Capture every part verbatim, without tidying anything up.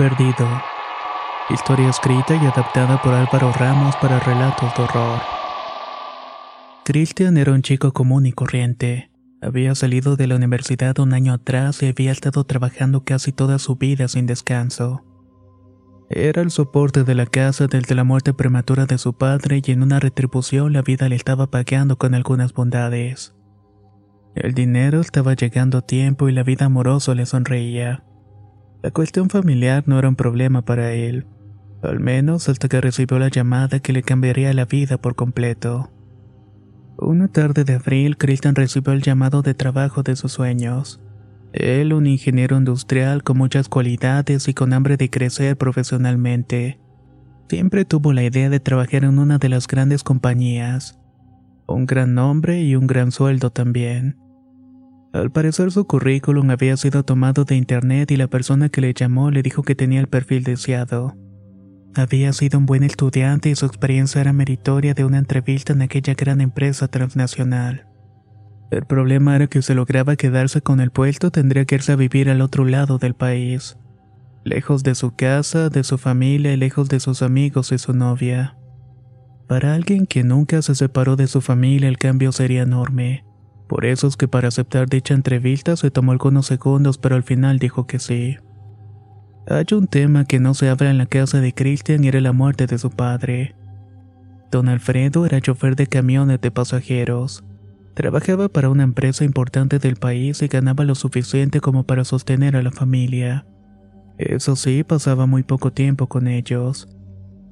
Perdido. Historia escrita y adaptada por Álvaro Ramos para relatos de horror. Cristian era un chico común y corriente. Había salido de la universidad un año atrás y había estado trabajando casi toda su vida sin descanso. Era el soporte de la casa desde la muerte prematura de su padre y en una retribución la vida le estaba pagando con algunas bondades. El dinero estaba llegando a tiempo y la vida amorosa le sonreía. La cuestión familiar no era un problema para él, al menos hasta que recibió la llamada que le cambiaría la vida por completo. Una tarde de abril, Cristian recibió el llamado de trabajo de sus sueños. Él, un ingeniero industrial con muchas cualidades y con hambre de crecer profesionalmente, siempre tuvo la idea de trabajar en una de las grandes compañías. Un gran nombre y un gran sueldo también. Al parecer su currículum había sido tomado de internet y la persona que le llamó le dijo que tenía el perfil deseado. Había sido un buen estudiante y su experiencia era meritoria de una entrevista en aquella gran empresa transnacional. El problema era que si lograba quedarse con el puesto tendría que irse a vivir al otro lado del país. Lejos de su casa, de su familia y lejos de sus amigos y su novia. Para alguien que nunca se separó de su familia el cambio sería enorme. Por eso es que para aceptar dicha entrevista se tomó algunos segundos, pero al final dijo que sí. Hay un tema que no se habla en la casa de Cristian y era la muerte de su padre. Don Alfredo era chofer de camiones de pasajeros. Trabajaba para una empresa importante del país y ganaba lo suficiente como para sostener a la familia. Eso sí, pasaba muy poco tiempo con ellos.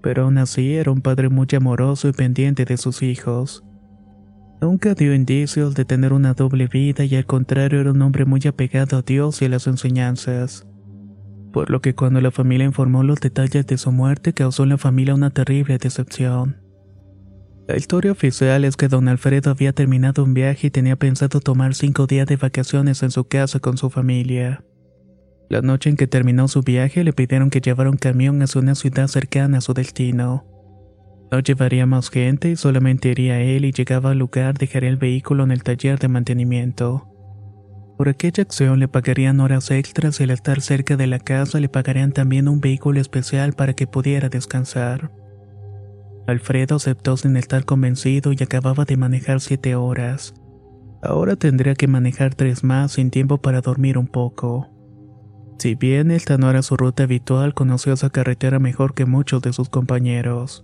Pero aún así era un padre muy amoroso y pendiente de sus hijos. Nunca dio indicios de tener una doble vida y al contrario era un hombre muy apegado a Dios y a las enseñanzas. Por lo que cuando la familia informó los detalles de su muerte causó en la familia una terrible decepción. La historia oficial es que don Alfredo había terminado un viaje y tenía pensado tomar cinco días de vacaciones en su casa con su familia. La noche en que terminó su viaje le pidieron que llevara un camión hacia una ciudad cercana a su destino. No llevaría más gente y solamente iría él y llegaba al lugar dejaría el vehículo en el taller de mantenimiento. Por aquella acción le pagarían horas extras y al estar cerca de la casa le pagarían también un vehículo especial para que pudiera descansar. Alfredo aceptó sin estar convencido y acababa de manejar siete horas. Ahora tendría que manejar tres más sin tiempo para dormir un poco. Si bien esta no era su ruta habitual, conoció esa carretera mejor que muchos de sus compañeros.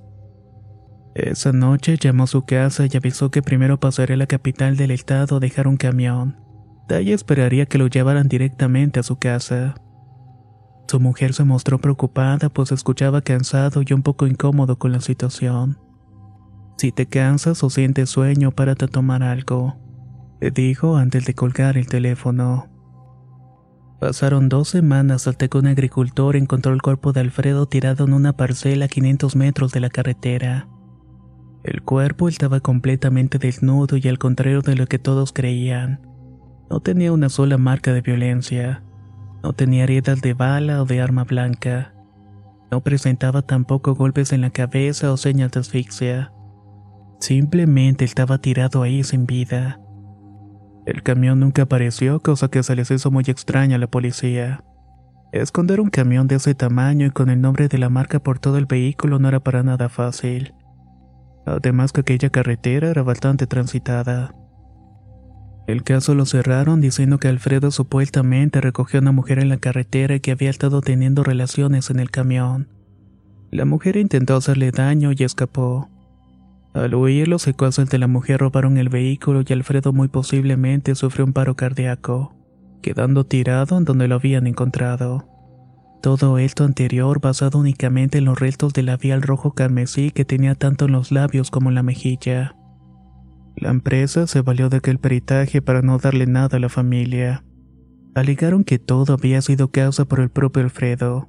Esa noche llamó a su casa y avisó que primero pasaría a la capital del estado a dejar un camión. De ahí esperaría que lo llevaran directamente a su casa. Su mujer se mostró preocupada pues se escuchaba cansado y un poco incómodo con la situación. Si te cansas o sientes sueño, párate a tomar algo, le dijo antes de colgar el teléfono. Pasaron dos semanas hasta que un agricultor encontró el cuerpo de Alfredo tirado en una parcela a quinientos metros de la carretera. El cuerpo estaba completamente desnudo y al contrario de lo que todos creían, no tenía una sola marca de violencia, no tenía heridas de bala o de arma blanca, no presentaba tampoco golpes en la cabeza o señas de asfixia, simplemente estaba tirado ahí sin vida. El camión nunca apareció, cosa que se les hizo muy extraña a la policía. Esconder un camión de ese tamaño y con el nombre de la marca por todo el vehículo no era para nada fácil. Además que aquella carretera era bastante transitada. El caso lo cerraron diciendo que Alfredo supuestamente recogió a una mujer en la carretera y que había estado teniendo relaciones en el camión. La mujer intentó hacerle daño y escapó. Al huir, los secuaces de la mujer robaron el vehículo y Alfredo muy posiblemente sufrió un paro cardíaco, quedando tirado en donde lo habían encontrado. Todo esto anterior basado únicamente en los restos del labial rojo carmesí que tenía tanto en los labios como en la mejilla. La empresa se valió de aquel peritaje para no darle nada a la familia. Alegaron que todo había sido causa por el propio Alfredo.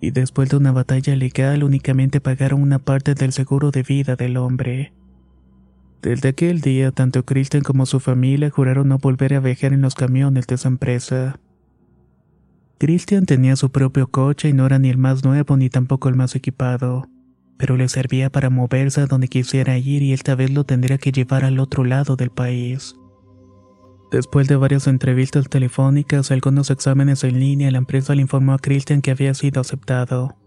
Y después de una batalla legal únicamente pagaron una parte del seguro de vida del hombre. Desde aquel día, tanto Kristen como su familia juraron no volver a viajar en los camiones de esa empresa. Christian tenía su propio coche y no era ni el más nuevo ni tampoco el más equipado, pero le servía para moverse a donde quisiera ir y esta vez lo tendría que llevar al otro lado del país. Después de varias entrevistas telefónicas y algunos exámenes en línea, la empresa le informó a Christian que había sido aceptado.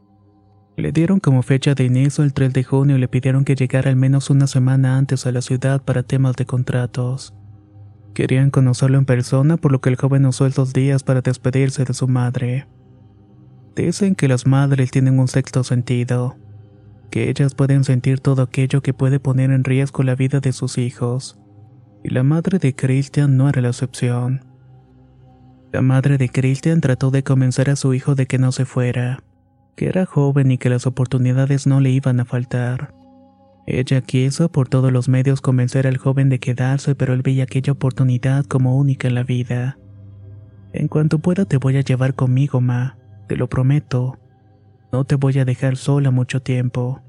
Le dieron como fecha de inicio el tres de junio y le pidieron que llegara al menos una semana antes a la ciudad para temas de contratos. Querían conocerlo en persona, por lo que el joven usó esos días para despedirse de su madre. Dicen que las madres tienen un sexto sentido, que ellas pueden sentir todo aquello que puede poner en riesgo la vida de sus hijos, y la madre de Christian no era la excepción. La madre de Christian trató de convencer a su hijo de que no se fuera, que era joven y que las oportunidades no le iban a faltar. Ella quiso por todos los medios convencer al joven de quedarse, pero él veía aquella oportunidad como única en la vida. En cuanto pueda te voy a llevar conmigo, ma, te lo prometo. No te voy a dejar sola mucho tiempo.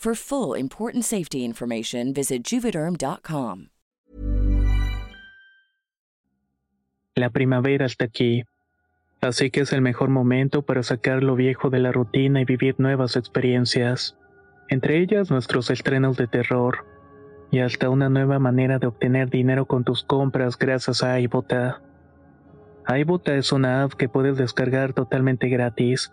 For full important safety information, visit juvederm dot com. La primavera está aquí, así que es el mejor momento para sacar lo viejo de la rutina y vivir nuevas experiencias, entre ellas nuestros estrenos de terror, y hasta una nueva manera de obtener dinero con tus compras gracias a Ibotta. Ibotta es una app que puedes descargar totalmente gratis,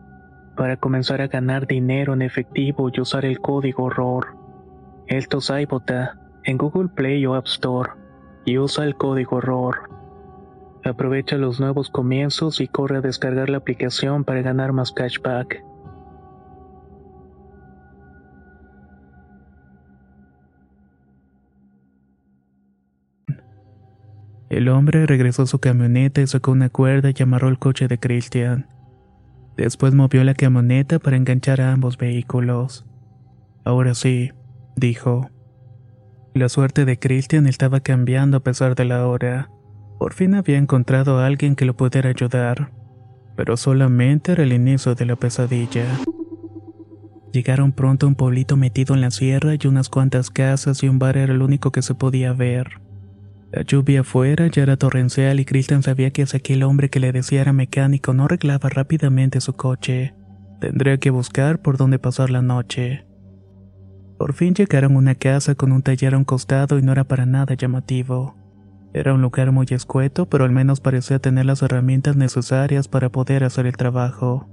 para comenzar a ganar dinero en efectivo y usar el código error. Esto es Ibotta en Google Play o App Store y usa el código error. Aprovecha los nuevos comienzos y corre a descargar la aplicación para ganar más cashback. El hombre regresó a su camioneta y sacó una cuerda y amarró el coche de Christian. Después movió la camioneta para enganchar a ambos vehículos. Ahora sí, dijo. La suerte de Christian estaba cambiando a pesar de la hora. Por fin había encontrado a alguien que lo pudiera ayudar, pero solamente era el inicio de la pesadilla. Llegaron pronto a un pueblito metido en la sierra y unas cuantas casas y un bar era el único que se podía ver. La lluvia afuera ya era torrencial y Christian sabía que hasta que el hombre que le decía era mecánico no arreglaba rápidamente su coche. Tendría que buscar por dónde pasar la noche. Por fin llegaron a una casa con un taller a un costado y no era para nada llamativo. Era un lugar muy escueto, pero al menos parecía tener las herramientas necesarias para poder hacer el trabajo.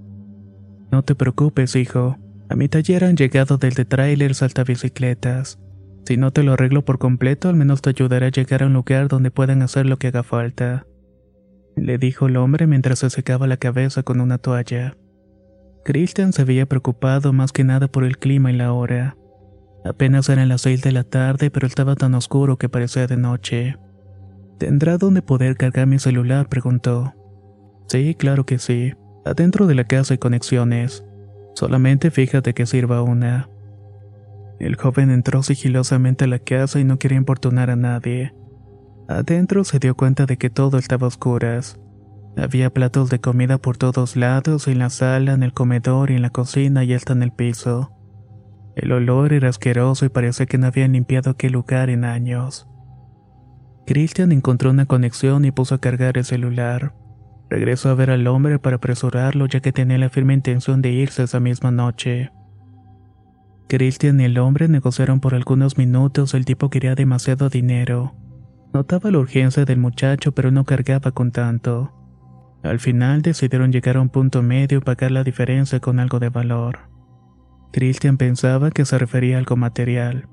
No te preocupes, hijo. A mi taller han llegado desde trailers hasta bicicletas. Si no te lo arreglo por completo, al menos te ayudaré a llegar a un lugar donde puedan hacer lo que haga falta. Le dijo el hombre mientras se secaba la cabeza con una toalla. Christian se había preocupado más que nada por el clima y la hora. Apenas eran las seis de la tarde, pero estaba tan oscuro que parecía de noche. ¿Tendrá dónde poder cargar mi celular?, preguntó. Sí, claro que sí. Adentro de la casa hay conexiones. Solamente fíjate que sirva una. El joven entró sigilosamente a la casa y no quería importunar a nadie. Adentro se dio cuenta de que todo estaba a oscuras. Había platos de comida por todos lados, en la sala, en el comedor, y en la cocina y hasta en el piso. El olor era asqueroso y parecía que no habían limpiado aquel lugar en años. Christian encontró una conexión y puso a cargar el celular. Regresó a ver al hombre para apresurarlo, ya que tenía la firme intención de irse esa misma noche. Christian y el hombre negociaron por algunos minutos, el tipo quería demasiado dinero. Notaba la urgencia del muchacho, pero no cargaba con tanto. Al final decidieron llegar a un punto medio y pagar la diferencia con algo de valor. Christian pensaba que se refería a algo material.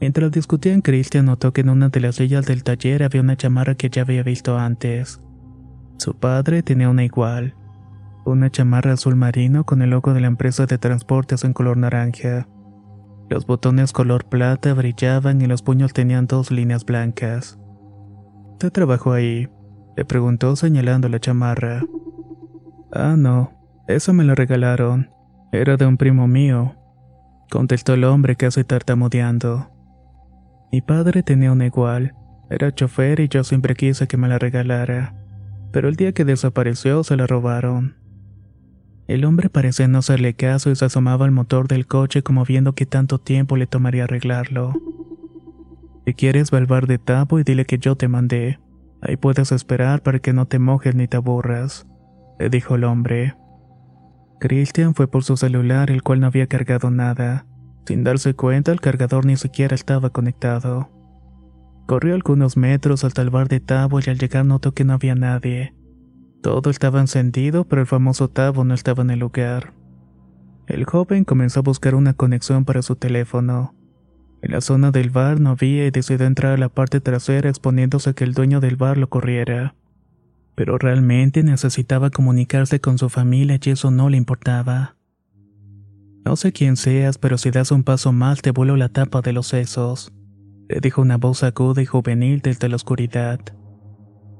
Mientras discutían, Christian notó que en una de las sillas del taller había una chamarra que ya había visto antes. Su padre tenía una igual, una chamarra azul marino con el logo de la empresa de transportes en color naranja. Los botones color plata brillaban y los puños tenían dos líneas blancas. ¿Te trabajó ahí?, le preguntó señalando la chamarra. Ah, no, eso me lo regalaron, era de un primo mío, contestó el hombre casi tartamudeando. Mi padre tenía una igual, era chofer y yo siempre quise que me la regalara, pero el día que desapareció se la robaron. El hombre parecía no hacerle caso y se asomaba al motor del coche como viendo que tanto tiempo le tomaría arreglarlo. Si quieres va al bar de Tabo y dile que yo te mandé, ahí puedes esperar para que no te mojes ni te aburras, le dijo el hombre. Christian fue por su celular, el cual no había cargado nada. Sin darse cuenta, el cargador ni siquiera estaba conectado. Corrió algunos metros hasta el bar de Tabo y al llegar notó que no había nadie. Todo estaba encendido, pero el famoso Tabo no estaba en el lugar. El joven comenzó a buscar una conexión para su teléfono. En la zona del bar no había y decidió entrar a la parte trasera exponiéndose a que el dueño del bar lo corriera. Pero realmente necesitaba comunicarse con su familia y eso no le importaba. No sé quién seas, pero si das un paso más te vuelo la tapa de los sesos, le dijo una voz aguda y juvenil desde la oscuridad.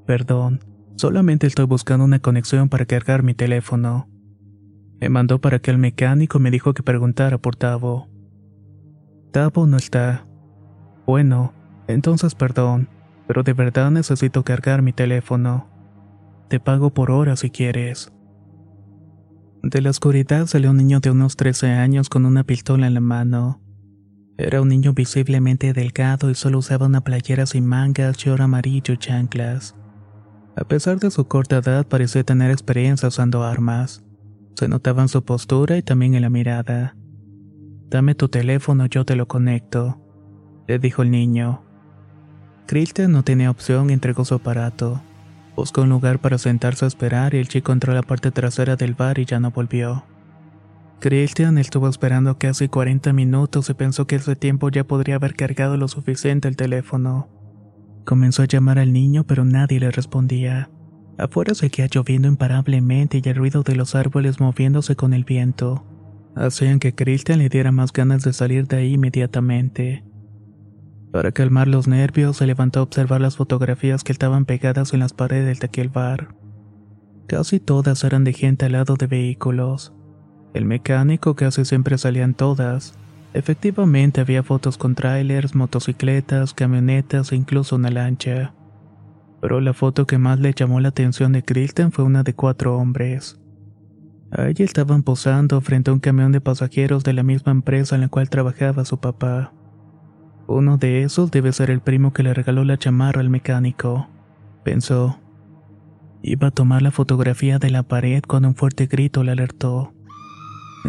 Perdón, solamente estoy buscando una conexión para cargar mi teléfono. Me mandó para aquel mecánico y me dijo que preguntara por Tabo. Tabo no está. Bueno, entonces perdón, pero de verdad necesito cargar mi teléfono. Te pago por hora si quieres. De la oscuridad salió un niño de unos trece años con una pistola en la mano. Era un niño visiblemente delgado y solo usaba una playera sin mangas, short amarillo y chanclas. A pesar de su corta edad, parecía tener experiencia usando armas. Se notaba en su postura y también en la mirada. Dame tu teléfono, yo te lo conecto, le dijo el niño. Christian no tenía opción y entregó su aparato. Buscó un lugar para sentarse a esperar y el chico entró a la parte trasera del bar y ya no volvió. Christian estuvo esperando casi cuarenta minutos y pensó que ese tiempo ya podría haber cargado lo suficiente el teléfono. Comenzó a llamar al niño, pero nadie le respondía. Afuera seguía lloviendo imparablemente y el ruido de los árboles moviéndose con el viento hacían que Christian le diera más ganas de salir de ahí inmediatamente. Para calmar los nervios, se levantó a observar las fotografías que estaban pegadas en las paredes de aquel bar. Casi todas eran de gente al lado de vehículos. El mecánico casi siempre salían todas. Efectivamente había fotos con trailers, motocicletas, camionetas e incluso una lancha. Pero la foto que más le llamó la atención de Kristen fue una de cuatro hombres. Allí estaban posando frente a un camión de pasajeros de la misma empresa en la cual trabajaba su papá. Uno de esos debe ser el primo que le regaló la chamarra al mecánico, pensó. Iba a tomar la fotografía de la pared cuando un fuerte grito le alertó.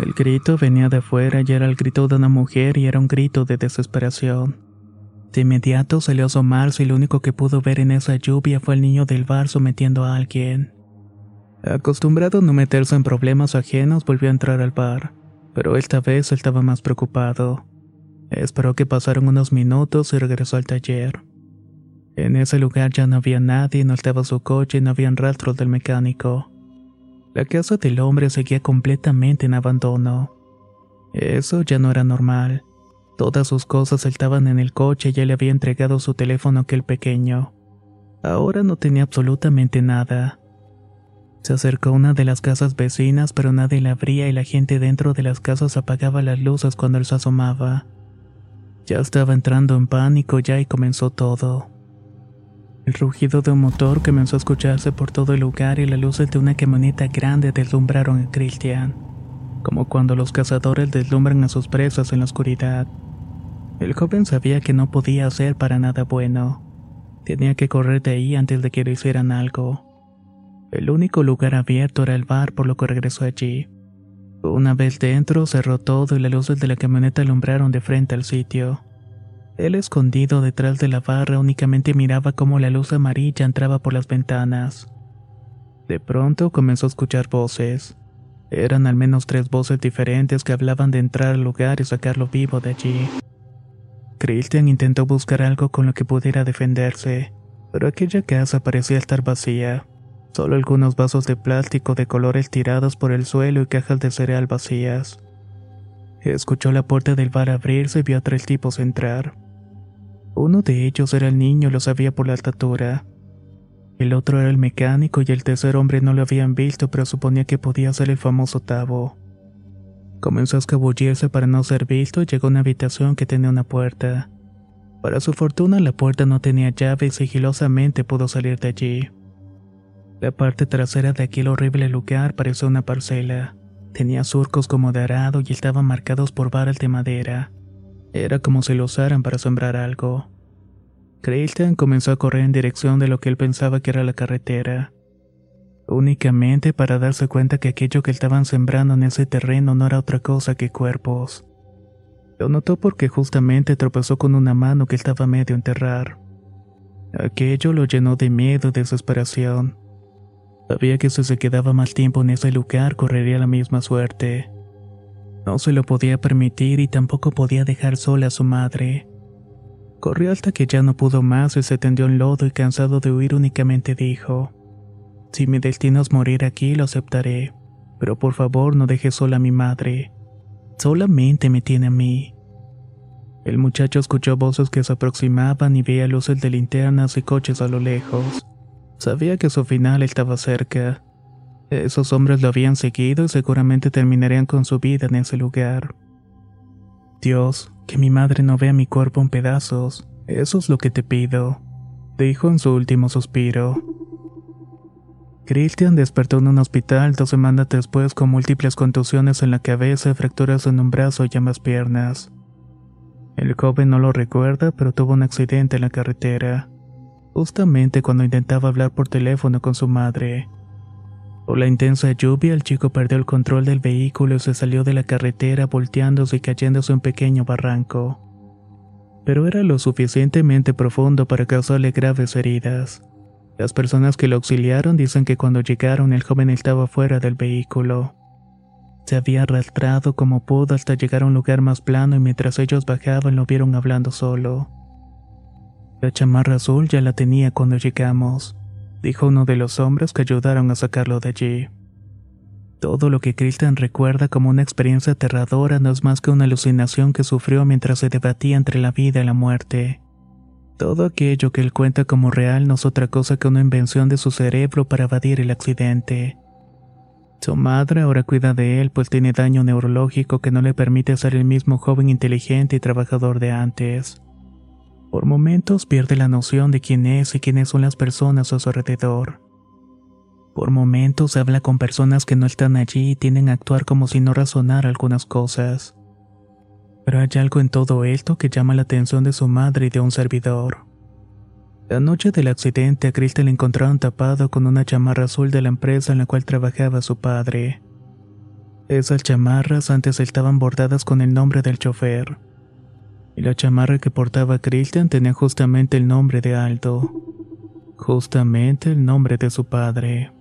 El grito venía de afuera y era el grito de una mujer y era un grito de desesperación. De inmediato salió a asomarse y lo único que pudo ver en esa lluvia fue el niño del bar sometiendo a alguien. Acostumbrado a no meterse en problemas ajenos, volvió a entrar al bar, pero esta vez estaba más preocupado. Esperó que pasaron unos minutos y regresó al taller. En ese lugar ya no había nadie, no estaba su coche y no habían rastros del mecánico. La casa del hombre seguía completamente en abandono. Eso ya no era normal. Todas sus cosas estaban en el coche y ya le había entregado su teléfono a aquel pequeño. Ahora no tenía absolutamente nada. Se acercó a una de las casas vecinas, pero nadie la abría y la gente dentro de las casas apagaba las luces cuando él se asomaba. Ya estaba entrando en pánico ya y comenzó todo. El rugido de un motor comenzó a escucharse por todo el lugar y las luces de una camioneta grande deslumbraron a Christian, como cuando los cazadores deslumbran a sus presas en la oscuridad. El joven sabía que no podía hacer para nada bueno. Tenía que correr de ahí antes de que le hicieran algo. El único lugar abierto era el bar, por lo que regresó allí. Una vez dentro, cerró todo y las luces de la camioneta alumbraron de frente al sitio. Él, escondido detrás de la barra, únicamente miraba cómo la luz amarilla entraba por las ventanas. De pronto comenzó a escuchar voces. Eran al menos tres voces diferentes que hablaban de entrar al lugar y sacarlo vivo de allí. Christian intentó buscar algo con lo que pudiera defenderse, pero aquella casa parecía estar vacía. Solo algunos vasos de plástico de colores tirados por el suelo y cajas de cereal vacías. Escuchó la puerta del bar abrirse y vio a tres tipos entrar. Uno de ellos era el niño, lo sabía por la estatura. El otro era el mecánico y el tercer hombre no lo habían visto, pero suponía que podía ser el famoso Tavo. Comenzó a escabullirse para no ser visto y llegó a una habitación que tenía una puerta. Para su fortuna, la puerta no tenía llave y sigilosamente pudo salir de allí. La parte trasera de aquel horrible lugar parecía una parcela. Tenía surcos como de arado y estaban marcados por varas de madera. Era como si lo usaran para sembrar algo. Christian comenzó a correr en dirección de lo que él pensaba que era la carretera, únicamente para darse cuenta que aquello que estaban sembrando en ese terreno no era otra cosa que cuerpos. Lo notó porque justamente tropezó con una mano que estaba a medio enterrar. Aquello lo llenó de miedo y desesperación. Sabía que si se quedaba más tiempo en ese lugar correría la misma suerte. No se lo podía permitir y tampoco podía dejar sola a su madre. Corrió hasta que ya no pudo más y se tendió en lodo y cansado de huir únicamente dijo: si mi destino es morir aquí lo aceptaré, pero por favor no deje sola a mi madre. Solamente me tiene a mí. El muchacho escuchó voces que se aproximaban y veía luces de linternas y coches a lo lejos. Sabía que su final estaba cerca. Esos hombres lo habían seguido y seguramente terminarían con su vida en ese lugar. Dios, que mi madre no vea mi cuerpo en pedazos, eso es lo que te pido, dijo en su último suspiro. Christian despertó en un hospital dos semanas después con múltiples contusiones en la cabeza y fracturas en un brazo y ambas piernas. El joven no lo recuerda, pero tuvo un accidente en la carretera, justamente cuando intentaba hablar por teléfono con su madre. Por la intensa lluvia, el chico perdió el control del vehículo y se salió de la carretera volteándose y cayéndose en un pequeño barranco. Pero era lo suficientemente profundo para causarle graves heridas. Las personas que lo auxiliaron dicen que cuando llegaron el joven estaba fuera del vehículo. Se había arrastrado como pudo hasta llegar a un lugar más plano y mientras ellos bajaban lo vieron hablando solo. La chamarra azul ya la tenía cuando llegamos, dijo uno de los hombres que ayudaron a sacarlo de allí. Todo lo que Christian recuerda como una experiencia aterradora no es más que una alucinación que sufrió mientras se debatía entre la vida y la muerte. Todo aquello que él cuenta como real no es otra cosa que una invención de su cerebro para evadir el accidente. Su madre ahora cuida de él, pues tiene daño neurológico que no le permite ser el mismo joven inteligente y trabajador de antes. Por momentos pierde la noción de quién es y quiénes son las personas a su alrededor. Por momentos habla con personas que no están allí y tienden a actuar como si no razonara algunas cosas. Pero hay algo en todo esto que llama la atención de su madre y de un servidor. La noche del accidente, a Kristen le encontraron tapado con una chamarra azul de la empresa en la cual trabajaba su padre. Esas chamarras antes estaban bordadas con el nombre del chofer. Y la chamarra que portaba Kristen tenía justamente el nombre de Aldo. Justamente el nombre de su padre.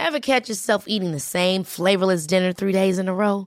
Ever catch yourself eating the same flavorless dinner three days in a row?